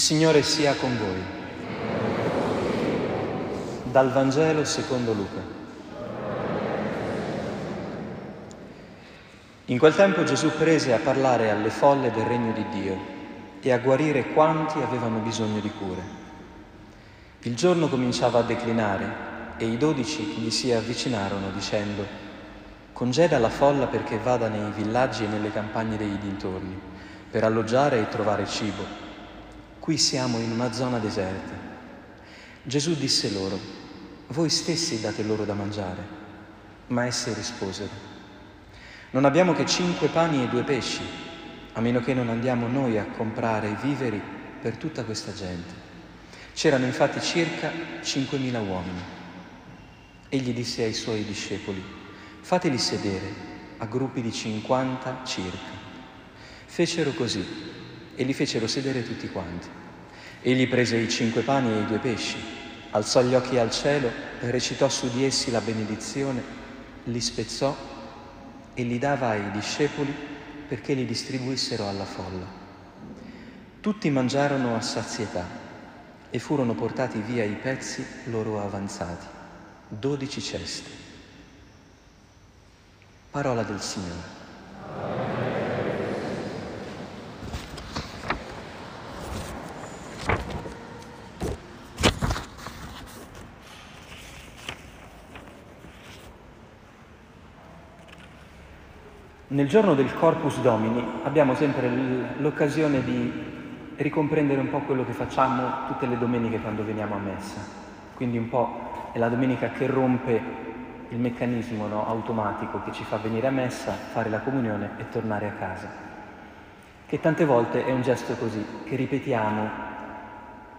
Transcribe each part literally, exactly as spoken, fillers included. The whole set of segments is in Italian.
Il Signore sia con voi. Dal Vangelo secondo Luca. In quel tempo Gesù prese a parlare alle folle del regno di Dio e a guarire quanti avevano bisogno di cure. Il giorno cominciava a declinare e i dodici gli si avvicinarono dicendo: «Congeda la folla perché vada nei villaggi e nelle campagne dei dintorni per alloggiare e trovare cibo. Qui siamo in una zona deserta». Gesù disse loro: «Voi stessi date loro da mangiare». Ma essi risposero: «Non abbiamo che cinque pani e due pesci, a meno che non andiamo noi a comprare i viveri per tutta questa gente». C'erano infatti circa cinquemila uomini. Egli disse ai suoi discepoli: «Fateli sedere a gruppi di cinquanta circa». Fecero così e li fecero sedere tutti quanti. Egli prese i cinque pani e i due pesci, alzò gli occhi al cielo, recitò su di essi la benedizione, li spezzò e li dava ai discepoli perché li distribuissero alla folla. Tutti mangiarono a sazietà e furono portati via i pezzi loro avanzati, dodici ceste. Parola del Signore. Nel giorno del Corpus Domini abbiamo sempre l'occasione di ricomprendere un po' quello che facciamo tutte le domeniche quando veniamo a messa. Quindi un po' è la domenica che rompe il meccanismo, no, automatico che ci fa venire a messa, fare la comunione e tornare a casa. Che tante volte è un gesto così, che ripetiamo,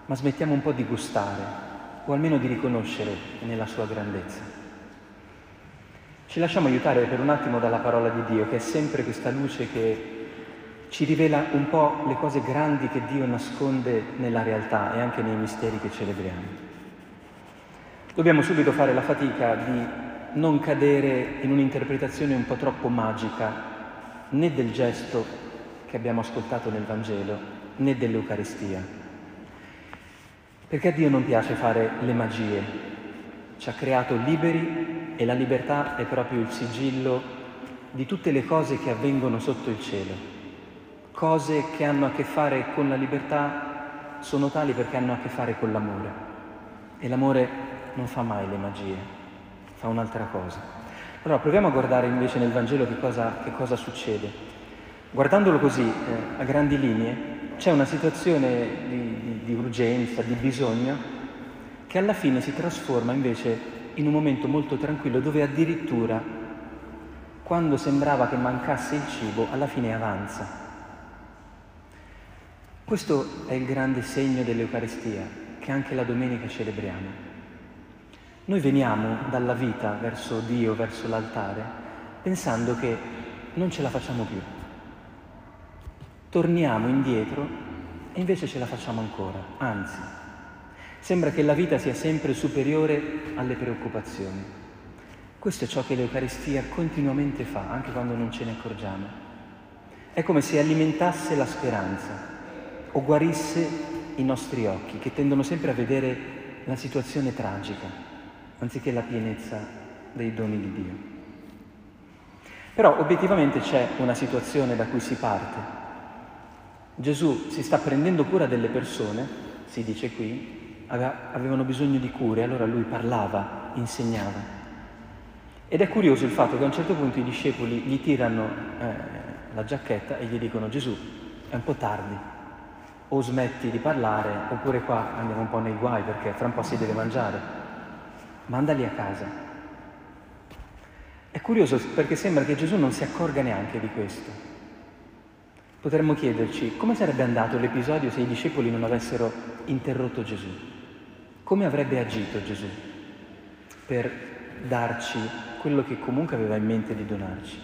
ma smettiamo un po' di gustare, o almeno di riconoscere nella sua grandezza. Ci lasciamo aiutare per un attimo dalla parola di Dio, che è sempre questa luce che ci rivela un po' le cose grandi che Dio nasconde nella realtà e anche nei misteri che celebriamo. Dobbiamo subito fare la fatica di non cadere in un'interpretazione un po' troppo magica, né del gesto che abbiamo ascoltato nel Vangelo, né dell'Eucaristia. Perché a Dio non piace fare le magie, ci ha creato liberi, e la libertà è proprio il sigillo di tutte le cose che avvengono sotto il cielo. Cose che hanno a che fare con la libertà sono tali perché hanno a che fare con l'amore. E l'amore non fa mai le magie, fa un'altra cosa. Allora proviamo a guardare invece nel Vangelo che cosa, che cosa succede. Guardandolo così, eh, a grandi linee, c'è una situazione di, di, di urgenza, di bisogno, che alla fine si trasforma invece in un momento molto tranquillo, dove addirittura, quando sembrava che mancasse il cibo, alla fine avanza. Questo è il grande segno dell'Eucaristia, che anche la domenica celebriamo. Noi veniamo dalla vita verso Dio, verso l'altare, pensando che non ce la facciamo più. Torniamo indietro e invece ce la facciamo ancora, anzi, sembra che la vita sia sempre superiore alle preoccupazioni. Questo è ciò che l'Eucaristia continuamente fa, anche quando non ce ne accorgiamo. È come se alimentasse la speranza o guarisse i nostri occhi, che tendono sempre a vedere la situazione tragica, anziché la pienezza dei doni di Dio. Però obiettivamente c'è una situazione da cui si parte. Gesù si sta prendendo cura delle persone, si dice qui, avevano bisogno di cure, allora lui parlava, insegnava. Ed è curioso il fatto che a un certo punto i discepoli gli tirano eh, la giacchetta e gli dicono: Gesù, è un po' tardi, o smetti di parlare, oppure qua andiamo un po' nei guai perché fra un po' si deve mangiare, mandali a casa. È curioso perché sembra che Gesù non si accorga neanche di questo. Potremmo chiederci come sarebbe andato l'episodio se i discepoli non avessero interrotto Gesù. Come avrebbe agito Gesù per darci quello che comunque aveva in mente di donarci?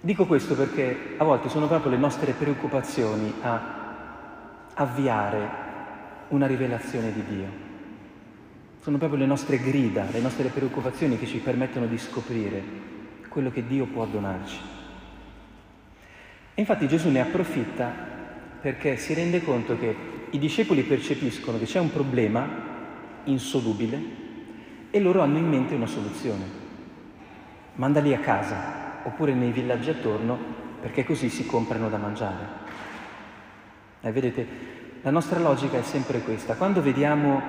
Dico questo perché a volte sono proprio le nostre preoccupazioni a avviare una rivelazione di Dio. Sono proprio le nostre grida, le nostre preoccupazioni che ci permettono di scoprire quello che Dio può donarci. E infatti Gesù ne approfitta perché si rende conto che i discepoli percepiscono che c'è un problema insolubile e loro hanno in mente una soluzione. Mandali a casa oppure nei villaggi attorno, perché così si comprano da mangiare. E vedete, la nostra logica è sempre questa. Quando vediamo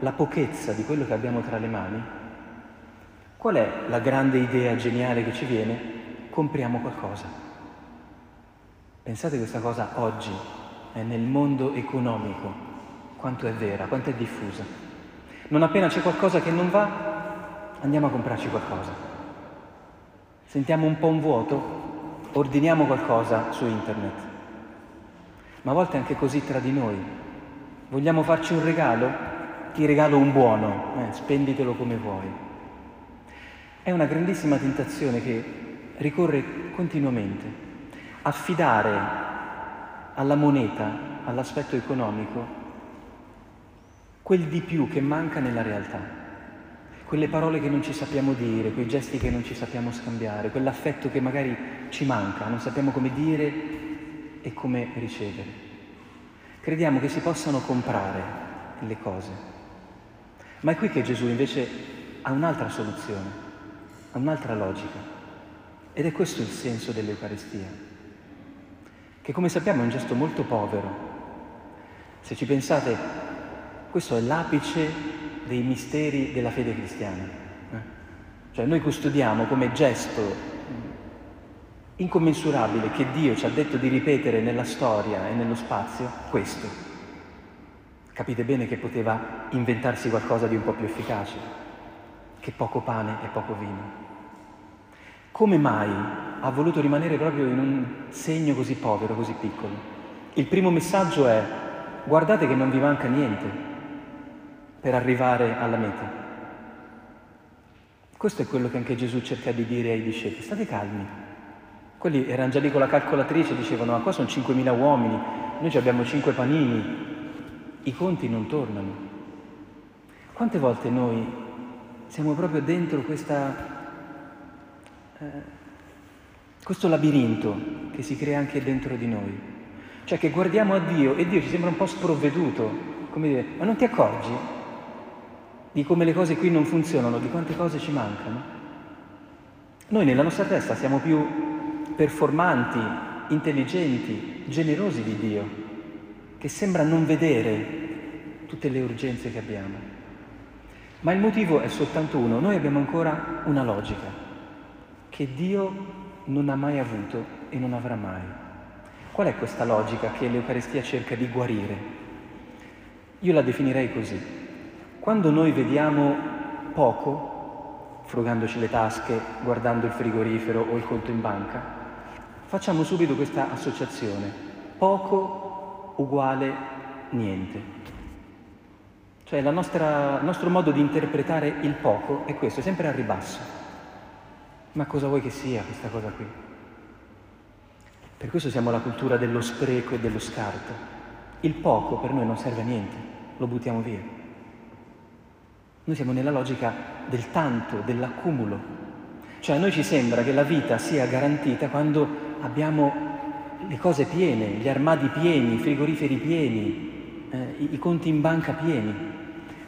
la pochezza di quello che abbiamo tra le mani, qual è la grande idea geniale che ci viene? Compriamo qualcosa. Pensate questa cosa oggi, eh, nel mondo economico, quanto è vera, quanto è diffusa. Non appena c'è qualcosa che non va, andiamo a comprarci qualcosa. Sentiamo un po' un vuoto, ordiniamo qualcosa su internet. Ma a volte anche così tra di noi. Vogliamo farci un regalo? Ti regalo un buono, eh, spenditelo come vuoi. È una grandissima tentazione che ricorre continuamente. Affidare alla moneta, all'aspetto economico, quel di più che manca nella realtà. Quelle parole che non ci sappiamo dire, quei gesti che non ci sappiamo scambiare, quell'affetto che magari ci manca, non sappiamo come dire e come ricevere. Crediamo che si possano comprare le cose. Ma è qui che Gesù invece ha un'altra soluzione, ha un'altra logica. Ed è questo il senso dell'Eucaristia, che come sappiamo è un gesto molto povero. Se ci pensate, questo è l'apice dei misteri della fede cristiana. Eh? Cioè noi custodiamo come gesto incommensurabile che Dio ci ha detto di ripetere nella storia e nello spazio questo. Capite bene che poteva inventarsi qualcosa di un po' più efficace, che poco pane e poco vino. Come mai ha voluto rimanere proprio in un segno così povero, così piccolo? Il primo messaggio è: guardate che non vi manca niente per arrivare alla meta. Questo è quello che anche Gesù cerca di dire ai discepoli. State calmi. Quelli erano già lì con la calcolatrice, dicevano: ma qua sono cinquemila uomini, noi abbiamo cinque panini. I conti non tornano. Quante volte noi siamo proprio dentro questa, eh, questo labirinto che si crea anche dentro di noi? Cioè che guardiamo a Dio e Dio ci sembra un po' sprovveduto, come dire, ma non ti accorgi di come le cose qui non funzionano, di quante cose ci mancano? Noi nella nostra testa siamo più performanti, intelligenti, generosi di Dio, che sembra non vedere tutte le urgenze che abbiamo. Ma il motivo è soltanto uno: noi abbiamo ancora una logica che Dio non ha mai avuto e non avrà mai. Qual è questa logica che l'Eucaristia cerca di guarire? Io la definirei così: quando noi vediamo poco, frugandoci le tasche, guardando il frigorifero o il conto in banca, facciamo subito questa associazione: poco uguale niente. Cioè la nostra, il nostro modo di interpretare il poco è questo, è sempre al ribasso. Ma cosa vuoi che sia questa cosa qui? Per questo siamo la cultura dello spreco e dello scarto. Il poco per noi non serve a niente, lo buttiamo via. Noi siamo nella logica del tanto, dell'accumulo. Cioè a noi ci sembra che la vita sia garantita quando abbiamo le cose piene, gli armadi pieni, i frigoriferi pieni, eh, i, i conti in banca pieni.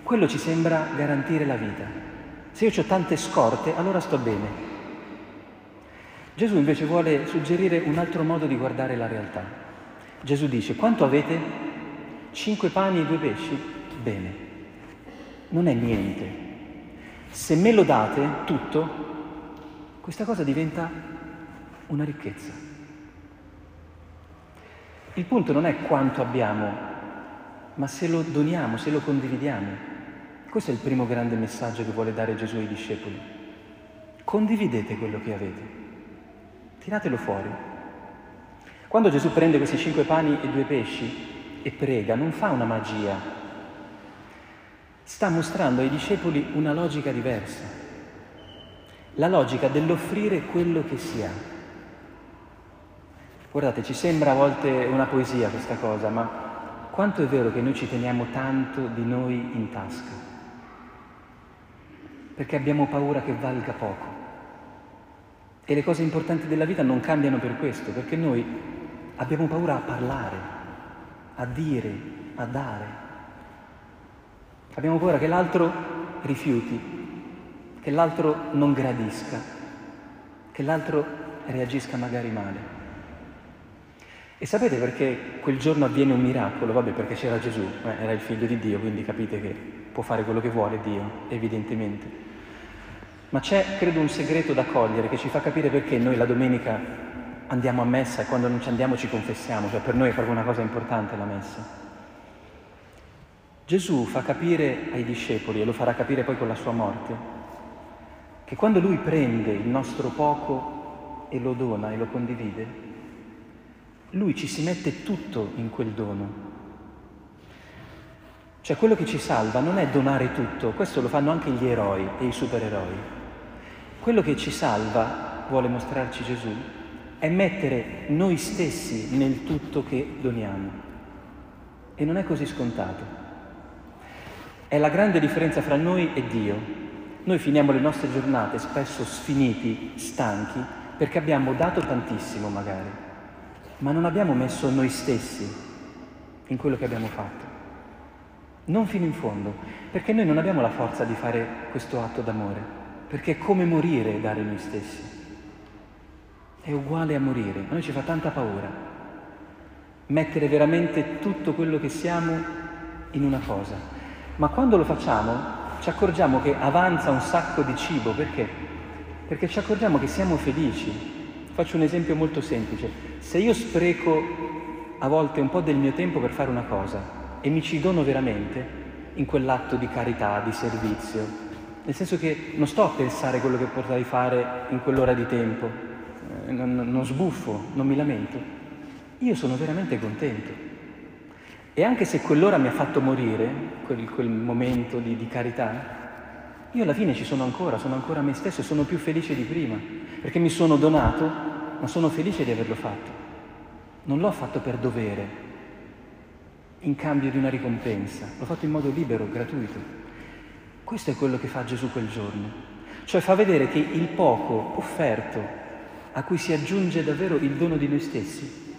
Quello ci sembra garantire la vita. Se io ho tante scorte, allora sto bene. Gesù invece vuole suggerire un altro modo di guardare la realtà. Gesù dice: quanto avete? Cinque pani e due pesci? Bene. Non è niente. Se me lo date tutto, questa cosa diventa una ricchezza. Il punto non è quanto abbiamo, ma se lo doniamo, se lo condividiamo. Questo è il primo grande messaggio che vuole dare Gesù ai discepoli. Condividete quello che avete. Tiratelo fuori. Quando Gesù prende questi cinque pani e due pesci e prega, non fa una magia. Sta mostrando ai discepoli una logica diversa. La logica dell'offrire quello che si ha. Guardate, ci sembra a volte una poesia questa cosa, ma quanto è vero che noi ci teniamo tanto di noi in tasca? Perché abbiamo paura che valga poco. E le cose importanti della vita non cambiano per questo, perché noi abbiamo paura a parlare, a dire, a dare. Abbiamo paura che l'altro rifiuti, che l'altro non gradisca, che l'altro reagisca magari male. E sapete perché quel giorno avviene un miracolo? Vabbè, perché c'era Gesù, eh, era il figlio di Dio, quindi capite che può fare quello che vuole Dio, evidentemente. Ma c'è, credo, un segreto da cogliere che ci fa capire perché noi la domenica andiamo a messa e quando non ci andiamo ci confessiamo, cioè per noi è proprio una cosa importante la messa. Gesù fa capire ai discepoli, e lo farà capire poi con la sua morte, che quando Lui prende il nostro poco e lo dona e lo condivide, Lui ci si mette tutto in quel dono. Cioè quello che ci salva non è donare tutto, questo lo fanno anche gli eroi e i supereroi. Quello che ci salva, vuole mostrarci Gesù, è mettere noi stessi nel tutto che doniamo. E non è così scontato. È la grande differenza fra noi e Dio. Noi finiamo le nostre giornate spesso sfiniti, stanchi, perché abbiamo dato tantissimo magari, ma non abbiamo messo noi stessi in quello che abbiamo fatto, non fino in fondo, perché noi non abbiamo la forza di fare questo atto d'amore, perché è come morire dare noi stessi, è uguale a morire, a noi ci fa tanta paura mettere veramente tutto quello che siamo in una cosa, ma quando lo facciamo ci accorgiamo che avanza un sacco di cibo, perché? Perché ci accorgiamo che siamo felici. Faccio un esempio molto semplice. Se io spreco a volte un po' del mio tempo per fare una cosa e mi ci dono veramente in quell'atto di carità, di servizio, nel senso che non sto a pensare quello che potrei fare in quell'ora di tempo, non, non sbuffo, non mi lamento, io sono veramente contento. E anche se quell'ora mi ha fatto morire, quel, quel momento di, di carità, io alla fine ci sono ancora, sono ancora me stesso e sono più felice di prima, perché mi sono donato, ma sono felice di averlo fatto. Non l'ho fatto per dovere, in cambio di una ricompensa, l'ho fatto in modo libero, gratuito. Questo è quello che fa Gesù quel giorno, cioè fa vedere che il poco offerto, a cui si aggiunge davvero il dono di noi stessi,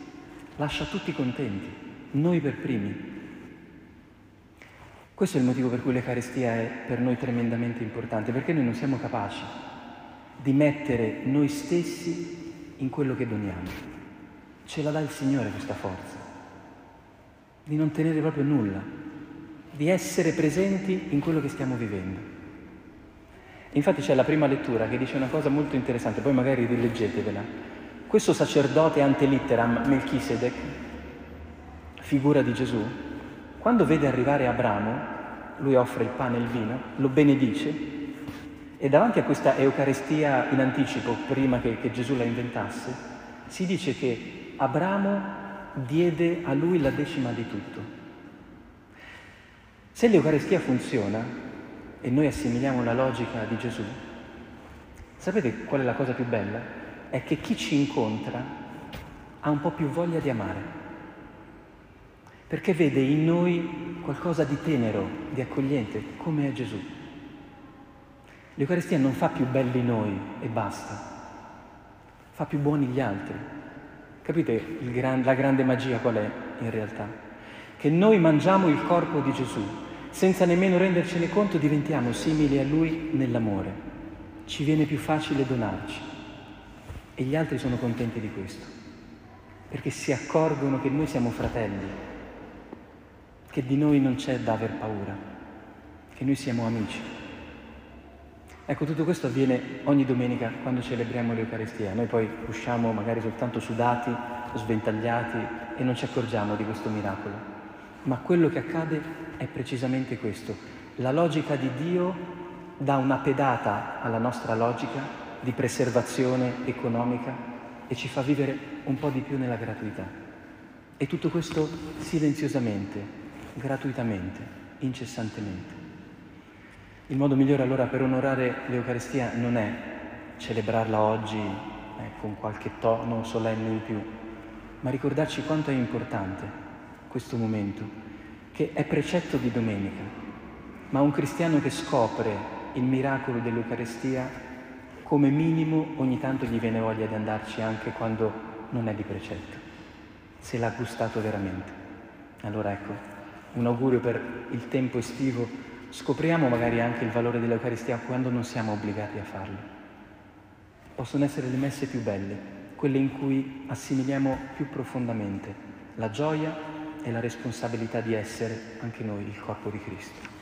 lascia tutti contenti, noi per primi. Questo è il motivo per cui l'Eucaristia è per noi tremendamente importante, perché noi non siamo capaci di mettere noi stessi in quello che doniamo. Ce la dà il Signore questa forza, di non tenere proprio nulla, di essere presenti in quello che stiamo vivendo. E infatti c'è la prima lettura che dice una cosa molto interessante, poi magari rileggetevela. Questo sacerdote ante litteram, Melchisedec, figura di Gesù, quando vede arrivare Abramo, lui offre il pane e il vino, lo benedice e davanti a questa Eucaristia in anticipo, prima che, che Gesù la inventasse, si dice che Abramo diede a lui la decima di tutto. Se l'Eucaristia funziona e noi assimiliamo la logica di Gesù, sapete qual è la cosa più bella? È che chi ci incontra ha un po' più voglia di amare, perché vede in noi qualcosa di tenero, di accogliente, come è Gesù. L'Eucaristia non fa più belli noi e basta, fa più buoni gli altri. Capite il gran, la grande magia qual è in realtà? Che noi mangiamo il corpo di Gesù, senza nemmeno rendercene conto diventiamo simili a Lui nell'amore. Ci viene più facile donarci e gli altri sono contenti di questo, perché si accorgono che noi siamo fratelli, che di noi non c'è da aver paura, che noi siamo amici. Ecco, tutto questo avviene ogni domenica quando celebriamo l'Eucaristia. Noi poi usciamo magari soltanto sudati, sventagliati e non ci accorgiamo di questo miracolo. Ma quello che accade è precisamente questo. La logica di Dio dà una pedata alla nostra logica di preservazione economica e ci fa vivere un po' di più nella gratuità. E tutto questo silenziosamente, gratuitamente, incessantemente. Il modo migliore allora per onorare l'Eucaristia non è celebrarla oggi eh, con qualche tono solenne in più, ma ricordarci quanto è importante questo momento, che è precetto di domenica, ma un cristiano che scopre il miracolo dell'Eucaristia come minimo ogni tanto gli viene voglia di andarci anche quando non è di precetto, se l'ha gustato veramente. Allora ecco, un augurio per il tempo estivo. Scopriamo magari anche il valore dell'Eucaristia quando non siamo obbligati a farlo. Possono essere le messe più belle, quelle in cui assimiliamo più profondamente la gioia e la responsabilità di essere anche noi il corpo di Cristo.